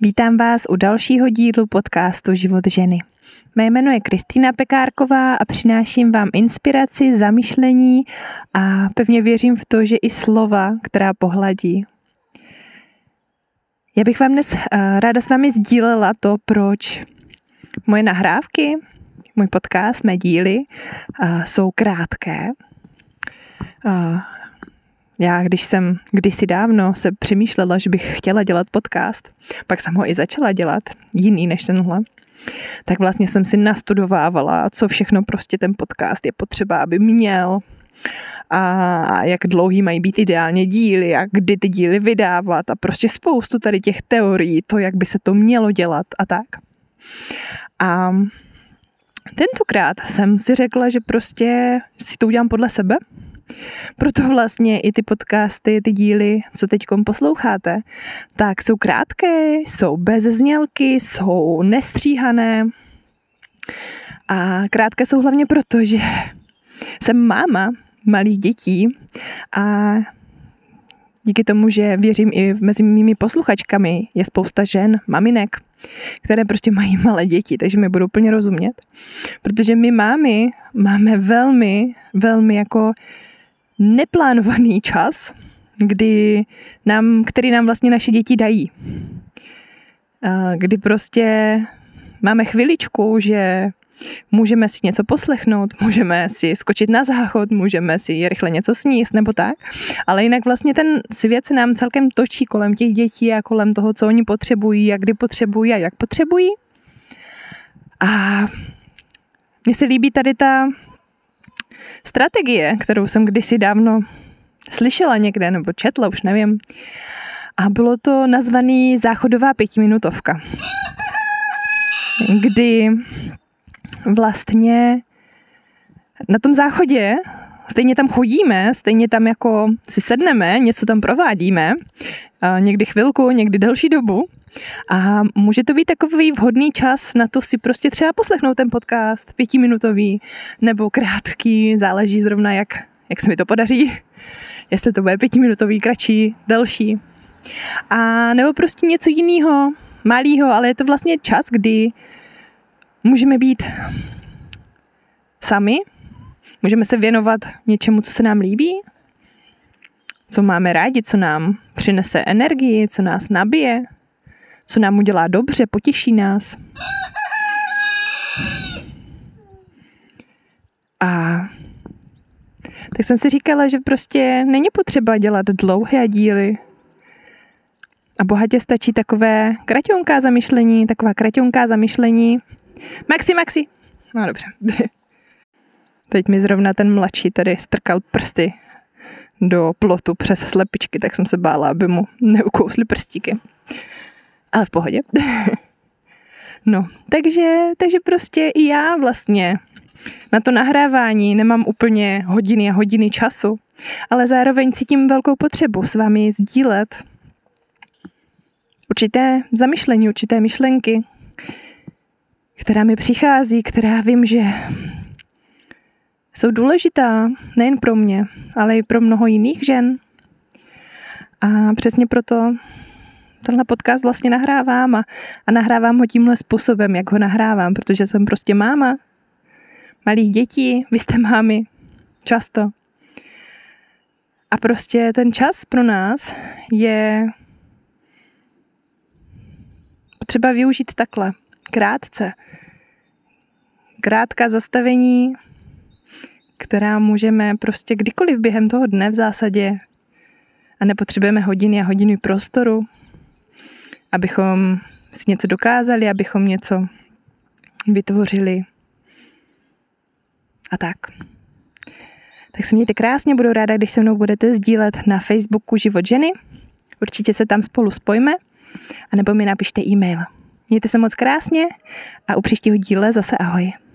Vítám vás u dalšího dílu podcastu Život ženy. Mé jméno je Kristina Pekárková a přináším vám inspiraci, zamyšlení a pevně věřím v to, že i slova, která pohladí. Já bych vám dnes ráda s vámi sdílela to, proč moje nahrávky, můj podcast, mé díly jsou krátké. Já, když jsem kdysi dávno se přemýšlela, že bych chtěla dělat podcast, pak jsem ho i začala dělat, jiný než tenhle, tak vlastně jsem si nastudovávala, co všechno prostě ten podcast je potřeba, aby měl a jak dlouhý mají být ideálně díly a kdy ty díly vydávat a prostě spoustu tady těch teorií, to, jak by se to mělo dělat a tak. A tentokrát jsem si řekla, že prostě si to udělám podle sebe. Proto vlastně i ty podcasty, ty díly, co teďkom posloucháte, tak jsou krátké, jsou bez znělky, jsou nestříhané. A krátké jsou hlavně proto, že jsem máma malých dětí a díky tomu, že věřím i mezi mými posluchačkami je spousta žen, maminek, které prostě mají malé děti, takže mi budou plně rozumět. Protože my mámy máme velmi, velmi jako neplánovaný čas, který nám vlastně naše děti dají. Kdy prostě máme chviličku, že můžeme si něco poslechnout, můžeme si skočit na záchod, můžeme si rychle něco sníst nebo tak, ale jinak vlastně ten svět se nám celkem točí kolem těch dětí a kolem toho, co oni potřebují a kdy potřebují a jak potřebují. A mně se líbí tady ta strategie, kterou jsem kdysi dávno slyšela někde nebo četla, už nevím. A bylo to nazvaný záchodová 5minutovka. Kdy vlastně na tom záchodě stejně tam chodíme, stejně tam jako si sedneme, něco tam provádíme, někdy chvilku, někdy delší dobu a může to být takový vhodný čas na to si prostě třeba poslechnout ten podcast, 5minutový nebo krátký, záleží zrovna jak se mi to podaří, jestli to bude 5minutový, kratší, delší a nebo prostě něco jiného, malého, ale je to vlastně čas, kdy můžeme být sami, můžeme se věnovat něčemu, co se nám líbí, co máme rádi, co nám přinese energii, co nás nabije, co nám udělá dobře, potěší nás. A tak jsem si říkala, že prostě není potřeba dělat dlouhé díly. A bohatě stačí takové kraťonká zamyšlení, Maxi. No dobře. Teď mi zrovna ten mladší tady strkal prsty do plotu přes slepičky, tak jsem se bála, aby mu neukously prstíky. Ale v pohodě. No, takže prostě i já vlastně na to nahrávání nemám úplně hodiny a hodiny času, ale zároveň cítím velkou potřebu s vámi sdílet určité zamyšlení, určité myšlenky, která mi přichází, která vím, že jsou důležitá nejen pro mě, ale i pro mnoho jiných žen. A přesně proto tenhle podcast vlastně nahrávám a nahrávám ho tímhle způsobem, jak ho nahrávám, protože jsem prostě máma malých dětí, vy jste mámy často. A prostě ten čas pro nás je potřeba využít takhle. Krátce. Krátká zastavení, která můžeme prostě kdykoliv během toho dne v zásadě a nepotřebujeme hodiny a hodiny prostoru, abychom si něco dokázali, abychom něco vytvořili a tak. Tak se mějte krásně, budu ráda, když se mnou budete sdílet na Facebooku Život ženy. Určitě se tam spolu spojíme anebo mi napište e-mail. Mějte se moc krásně a u příštího díle zase ahoj.